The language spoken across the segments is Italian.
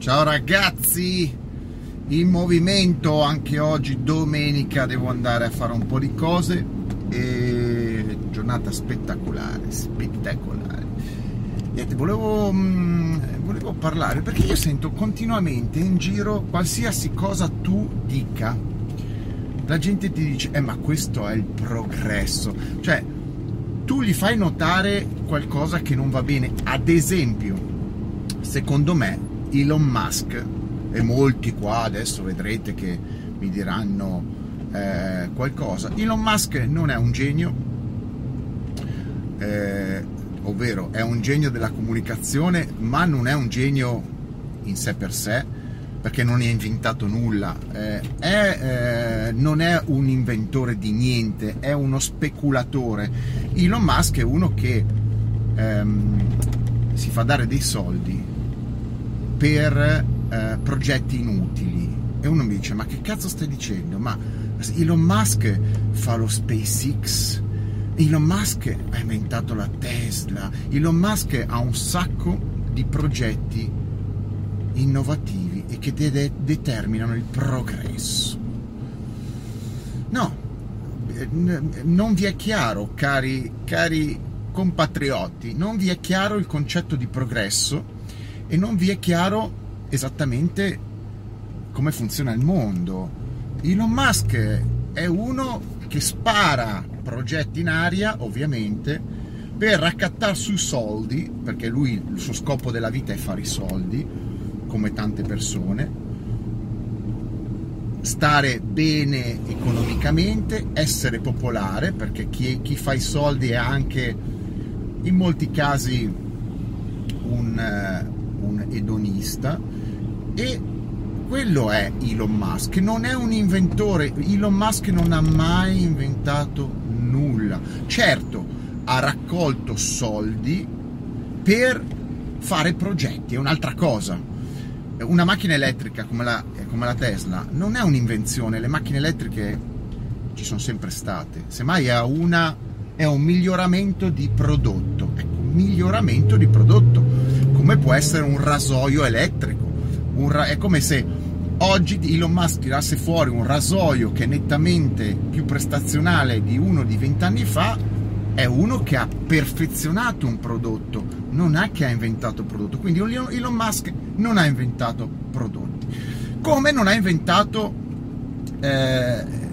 Ciao ragazzi, in movimento anche oggi, domenica, devo andare a fare un po' di cose e giornata spettacolare, spettacolare. Niente, volevo parlare perché io sento continuamente in giro, qualsiasi cosa tu dica, la gente ti dice ma questo è il progresso, cioè tu gli fai notare qualcosa che non va bene. Ad esempio, secondo me Elon Musk, e molti qua adesso vedrete che mi diranno qualcosa, Elon Musk non è un genio, ovvero è un genio della comunicazione, ma non è un genio in sé per sé, perché non ha inventato nulla, non è un inventore di niente, è uno speculatore. Elon Musk è uno che si fa dare dei soldi per progetti inutili, e uno mi dice ma che cazzo stai dicendo, ma Elon Musk fa lo SpaceX, Elon Musk ha inventato la Tesla, Elon Musk ha un sacco di progetti innovativi e che determinano il progresso. No, non vi è chiaro, cari compatrioti, non vi è chiaro il concetto di progresso e non vi è chiaro esattamente come funziona il mondo. Elon Musk è uno che spara progetti in aria, ovviamente, per raccattar sui soldi, perché lui, il suo scopo della vita è fare i soldi, come tante persone, stare bene economicamente, essere popolare, perché chi fa i soldi è anche, in molti casi, un edonista, e quello è Elon Musk. Non è un inventore, Elon Musk non ha mai inventato nulla. Certo, ha raccolto soldi per fare progetti, è un'altra cosa. Una macchina elettrica come la Tesla non è un'invenzione, le macchine elettriche ci sono sempre state, semmai è un miglioramento di prodotto, ecco, miglioramento di prodotto. Come può essere un rasoio elettrico? È come se oggi Elon Musk tirasse fuori un rasoio che è nettamente più prestazionale di uno di 20 anni fa. È uno che ha perfezionato un prodotto, non è che ha inventato prodotto. Quindi Elon Musk non ha inventato prodotti, come non ha inventato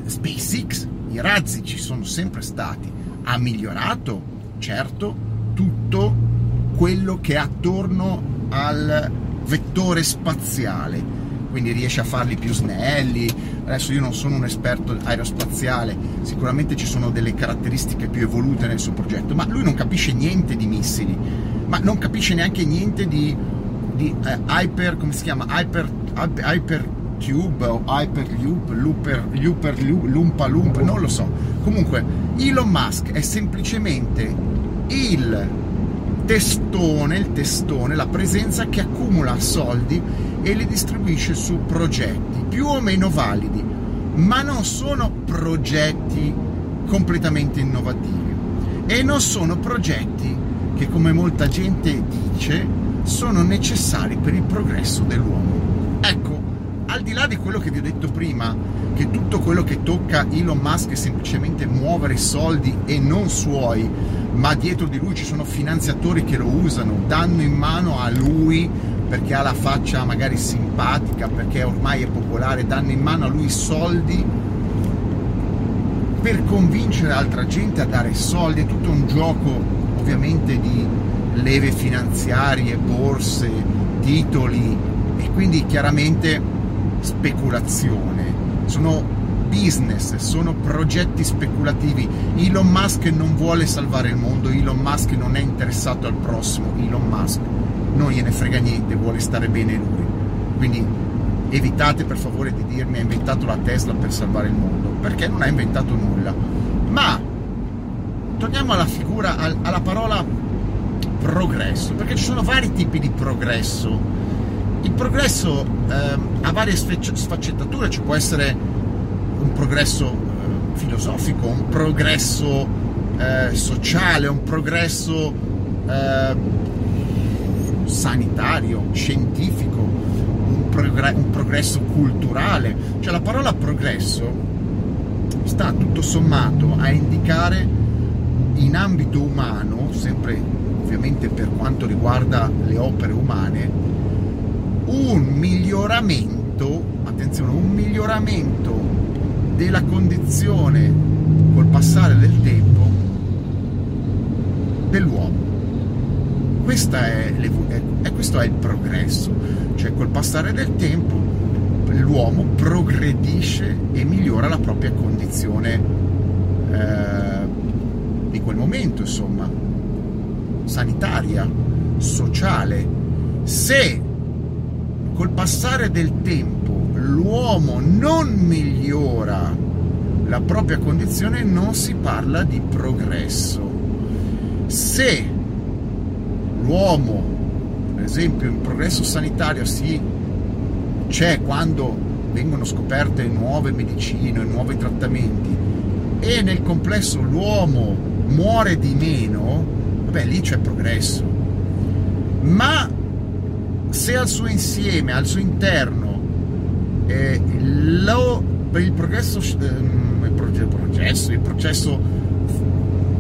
SpaceX. I razzi ci sono sempre stati, ha migliorato, certo, tutto quello che è attorno al vettore spaziale, quindi riesce a farli più snelli. Adesso io non sono un esperto aerospaziale, sicuramente ci sono delle caratteristiche più evolute nel suo progetto, ma lui non capisce niente di missili, ma non capisce neanche niente di hyper, come si chiama? Hypertube o Hyperloop, Lumpa Lump, non lo so. Comunque Elon Musk è semplicemente il testone, la presenza che accumula soldi e li distribuisce su progetti più o meno validi, ma non sono progetti completamente innovativi e non sono progetti che, come molta gente dice, sono necessari per il progresso dell'uomo. Ecco, al di là di quello che vi ho detto prima, che tutto quello che tocca Elon Musk è semplicemente muovere soldi e non suoi, ma dietro di lui ci sono finanziatori che lo usano, danno in mano a lui perché ha la faccia magari simpatica, perché ormai è popolare, danno in mano a lui soldi per convincere altra gente a dare soldi. È tutto un gioco, ovviamente, di leve finanziarie, borse, titoli, e quindi chiaramente speculazione. Sono business, sono progetti speculativi. Elon Musk non vuole salvare il mondo, Elon Musk non è interessato al prossimo, Elon Musk non gliene frega niente, vuole stare bene lui. Quindi evitate per favore di dirmi ha inventato la Tesla per salvare il mondo, perché non ha inventato nulla. Ma torniamo alla figura, alla parola progresso, perché ci sono vari tipi di progresso. Il progresso ha varie sfaccettature, ci può essere un progresso filosofico, un progresso sociale, un progresso sanitario, scientifico, progresso culturale, cioè la parola progresso sta tutto sommato a indicare in ambito umano, sempre ovviamente per quanto riguarda le opere umane, un miglioramento, attenzione, un miglioramento della condizione col passare del tempo dell'uomo. Questo è il progresso, cioè col passare del tempo l'uomo progredisce e migliora la propria condizione di quel momento, insomma, sanitaria, sociale. Se col passare del tempo l'uomo non migliora la propria condizione, non si parla di progresso. Se l'uomo, per esempio, in progresso sanitario c'è quando vengono scoperte nuove medicine, nuovi trattamenti, e nel complesso l'uomo muore di meno, vabbè, lì c'è progresso. Ma se al suo insieme, al suo interno, il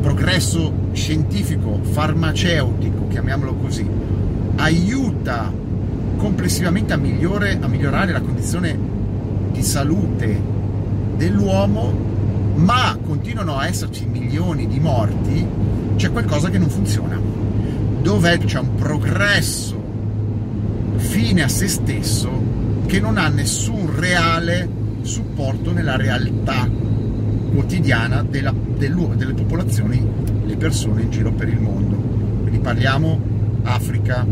progresso scientifico, farmaceutico, chiamiamolo così, aiuta complessivamente a migliorare la condizione di salute dell'uomo, ma continuano a esserci milioni di morti, c'è qualcosa che non funziona. Dov'è? C'è un progresso fine a se stesso che non ha nessun reale supporto nella realtà quotidiana delle popolazioni, le persone in giro per il mondo. Quindi parliamo Africa,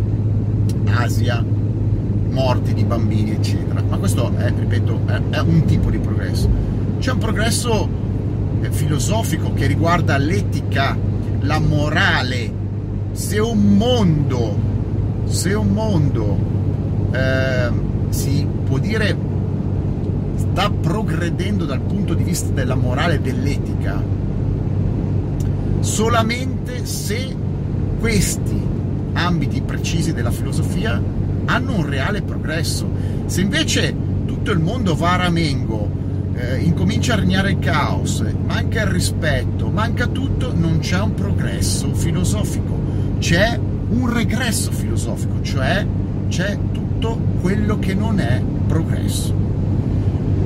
Asia, morti di bambini, eccetera. Ma questo è, ripeto, è un tipo di progresso. C'è un progresso filosofico che riguarda l'etica, la morale. Se un mondo si può dire sta progredendo dal punto di vista della morale e dell'etica solamente se questi ambiti precisi della filosofia hanno un reale progresso. Se invece tutto il mondo va a ramengo, incomincia a regnare il caos, manca il rispetto, manca tutto, non c'è un progresso filosofico, c'è un regresso filosofico, cioè c'è tutto quello che non è progresso.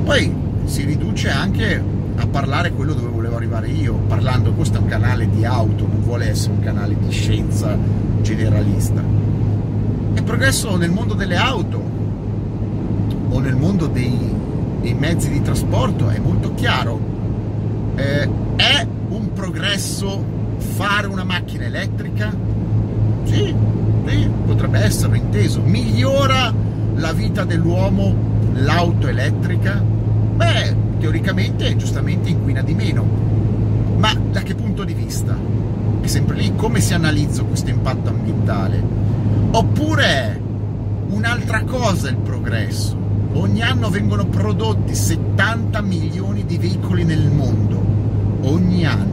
Poi si riduce anche a parlare quello dove volevo arrivare io, parlando, questo è un canale di auto, non vuole essere un canale di scienza generalista. È progresso nel mondo delle auto o nel mondo dei mezzi di trasporto, è molto chiaro. È un progresso fare una macchina elettrica? Sì, potrebbe essere inteso. Migliora la vita dell'uomo l'auto elettrica? Beh, teoricamente giustamente inquina di meno, ma da che punto di vista? È sempre lì come si analizza questo impatto ambientale. Oppure è un'altra cosa il progresso. Ogni anno vengono prodotti 70 milioni di veicoli nel mondo, ogni anno.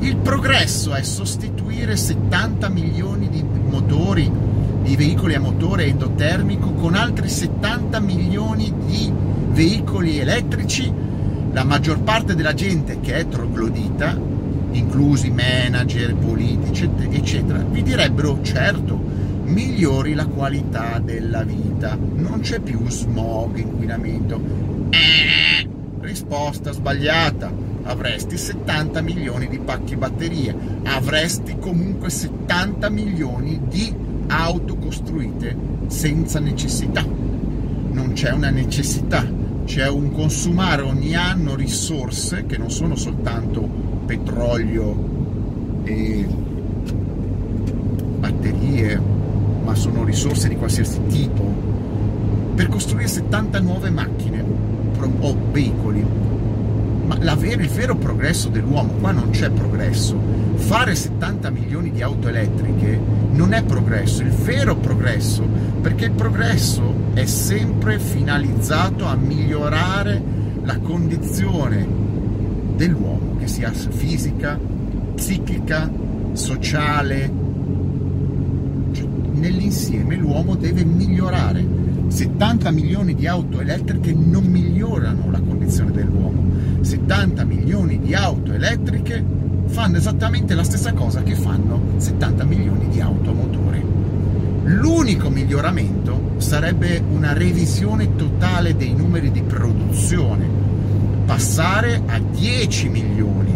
Il progresso è sostituire 70 milioni di motori, di veicoli a motore endotermico, con altri 70 milioni di veicoli elettrici. La maggior parte della gente che è troglodita, inclusi manager, politici, eccetera, vi direbbero: certo, migliori la qualità della vita, non c'è più smog, inquinamento. Risposta sbagliata. Avresti 70 milioni di pacchi batterie, avresti comunque 70 milioni di auto costruite senza necessità. Non c'è una necessità, c'è un consumare ogni anno risorse che non sono soltanto petrolio e batterie, ma sono risorse di qualsiasi tipo per costruire 70 nuove macchine o veicoli. Ma il vero progresso dell'uomo, qua non c'è progresso. Fare 70 milioni di auto elettriche non è progresso, il vero progresso, perché il progresso è sempre finalizzato a migliorare la condizione dell'uomo, che sia fisica, psichica, sociale. Cioè, nell'insieme l'uomo deve migliorare. 70 milioni di auto elettriche non migliorano la condizione dell'uomo, 70 milioni di auto elettriche fanno esattamente la stessa cosa che fanno 70 milioni di auto a motore. L'unico miglioramento sarebbe una revisione totale dei numeri di produzione, passare a 10 milioni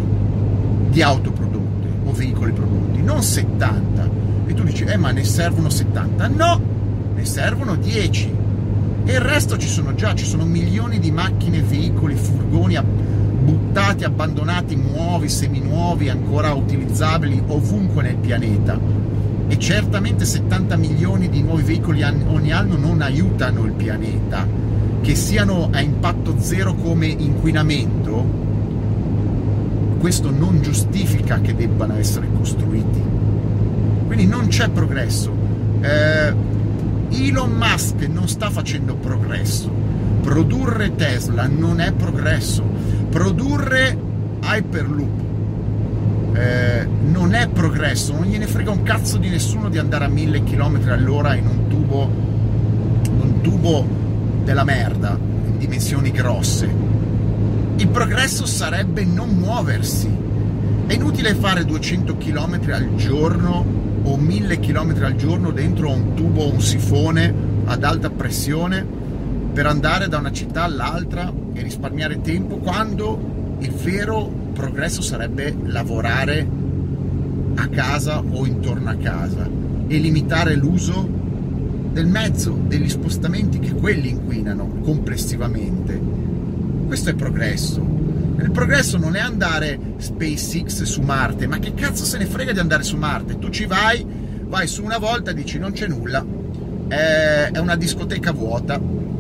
di auto prodotte o veicoli prodotti, non 70. E tu dici, ma ne servono 70? No, ne servono 10. E il resto ci sono milioni di macchine, veicoli, furgoni buttati, abbandonati, nuovi, seminuovi, ancora utilizzabili ovunque nel pianeta. E certamente 70 milioni di nuovi veicoli ogni anno non aiutano il pianeta. Che siano a impatto zero come inquinamento, questo non giustifica che debbano essere costruiti. Quindi non c'è progresso. Elon Musk non sta facendo progresso. Produrre Tesla non è progresso. Produrre Hyperloop non è progresso. Non gliene frega un cazzo di nessuno di andare a 1000 km/h in un tubo della merda in dimensioni grosse. Il progresso sarebbe non muoversi. È inutile fare 200 km al giorno o 1000 km al giorno dentro un tubo o un sifone ad alta pressione per andare da una città all'altra e risparmiare tempo, quando il vero progresso sarebbe lavorare a casa o intorno a casa e limitare l'uso del mezzo, degli spostamenti, che quelli inquinano complessivamente. Questo è progresso. Il progresso non è andare SpaceX su Marte, ma che cazzo se ne frega di andare su Marte? Tu ci vai su una volta e dici non c'è nulla, è una discoteca vuota,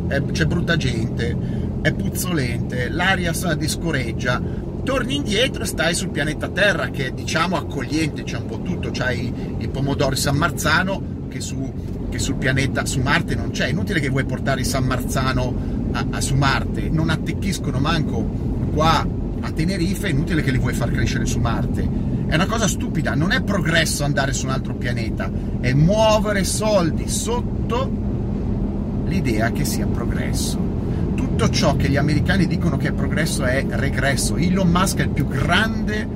c'è brutta gente, è puzzolente, l'aria sa di scoreggia, torni indietro e stai sul pianeta Terra, che è, diciamo, accogliente, c'è un po' tutto, c'hai i pomodori San Marzano che sul pianeta, su Marte non c'è. Inutile che vuoi portare i San Marzano su Marte, non attecchiscono manco qua a Tenerife, è inutile che li vuoi far crescere su Marte. È una cosa stupida, non è progresso andare su un altro pianeta, è muovere soldi sotto l'idea che sia progresso. Tutto ciò che gli americani dicono che è progresso è regresso. Elon Musk è il più grande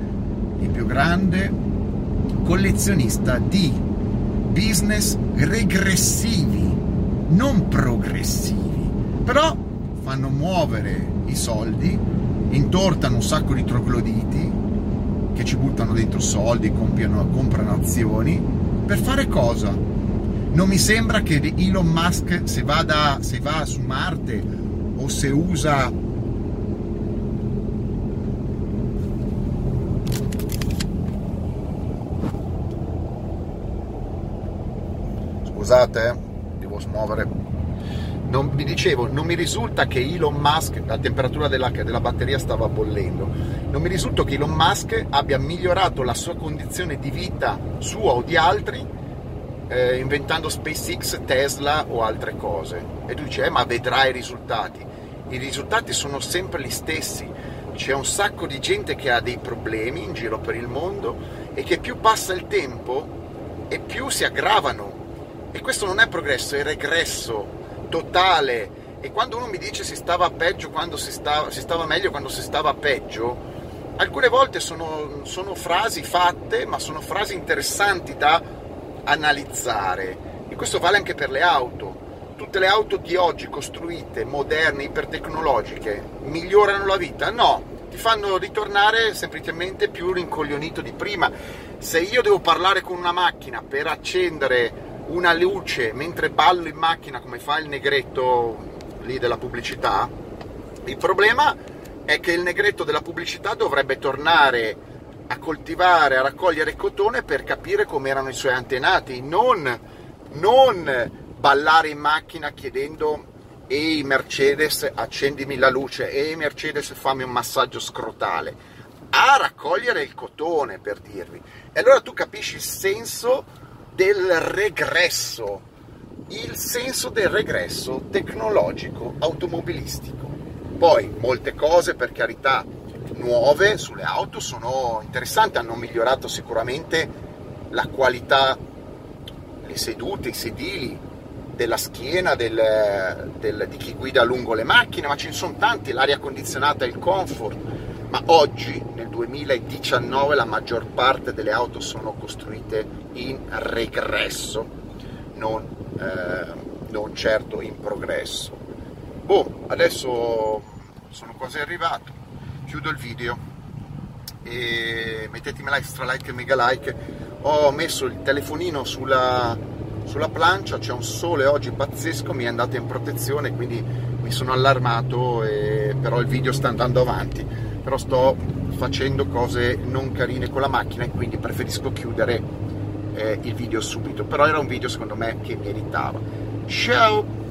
collezionista di business regressivi, non progressivi. Però fanno muovere i soldi, intortano un sacco di trogloditi che ci buttano dentro soldi, comprano azioni per fare cosa? Non mi sembra che Elon Musk, se va su Marte o se usa scusate, devo smuovere. Non mi risulta che Elon Musk, la temperatura della batteria stava bollendo, non mi risulta che Elon Musk abbia migliorato la sua condizione di vita, sua o di altri, inventando SpaceX, Tesla o altre cose. E tu dici, ma vedrai i risultati. I risultati sono sempre gli stessi. C'è un sacco di gente che ha dei problemi in giro per il mondo e che più passa il tempo e più si aggravano. E questo non è progresso, è regresso totale. E quando uno mi dice si stava meglio quando si stava peggio, alcune volte sono frasi fatte, ma sono frasi interessanti da analizzare, e questo vale anche per le auto. Tutte le auto di oggi costruite, moderne, ipertecnologiche, migliorano la vita? No, ti fanno ritornare semplicemente più rincoglionito di prima. Se io devo parlare con una macchina per accendere una luce mentre ballo in macchina, come fa il negretto lì della pubblicità, il problema è che il negretto della pubblicità dovrebbe tornare a coltivare, a raccogliere cotone per capire come erano i suoi antenati, non ballare in macchina chiedendo «Ehi Mercedes, accendimi la luce, ehi Mercedes, fammi un massaggio scrotale», a raccogliere il cotone, per dirvi. E allora tu capisci il senso del regresso, il senso del regresso tecnologico automobilistico. Poi molte cose, per carità, nuove sulle auto sono interessanti, hanno migliorato sicuramente la qualità, le sedute, i sedili, della schiena di chi guida lungo le macchine, ma ce ne sono tanti, l'aria condizionata e il comfort. Ma oggi, nel 2019, la maggior parte delle auto sono costruite in regresso, non certo in progresso. Boh, adesso sono quasi arrivato, chiudo il video e mettetemi like, stralike e mega like. Ho messo il telefonino sulla plancia, c'è un sole oggi pazzesco, mi è andato in protezione, quindi mi sono allarmato, però il video sta andando avanti, però sto facendo cose non carine con la macchina e quindi preferisco chiudere il video subito, però era un video secondo me che meritava. Ciao!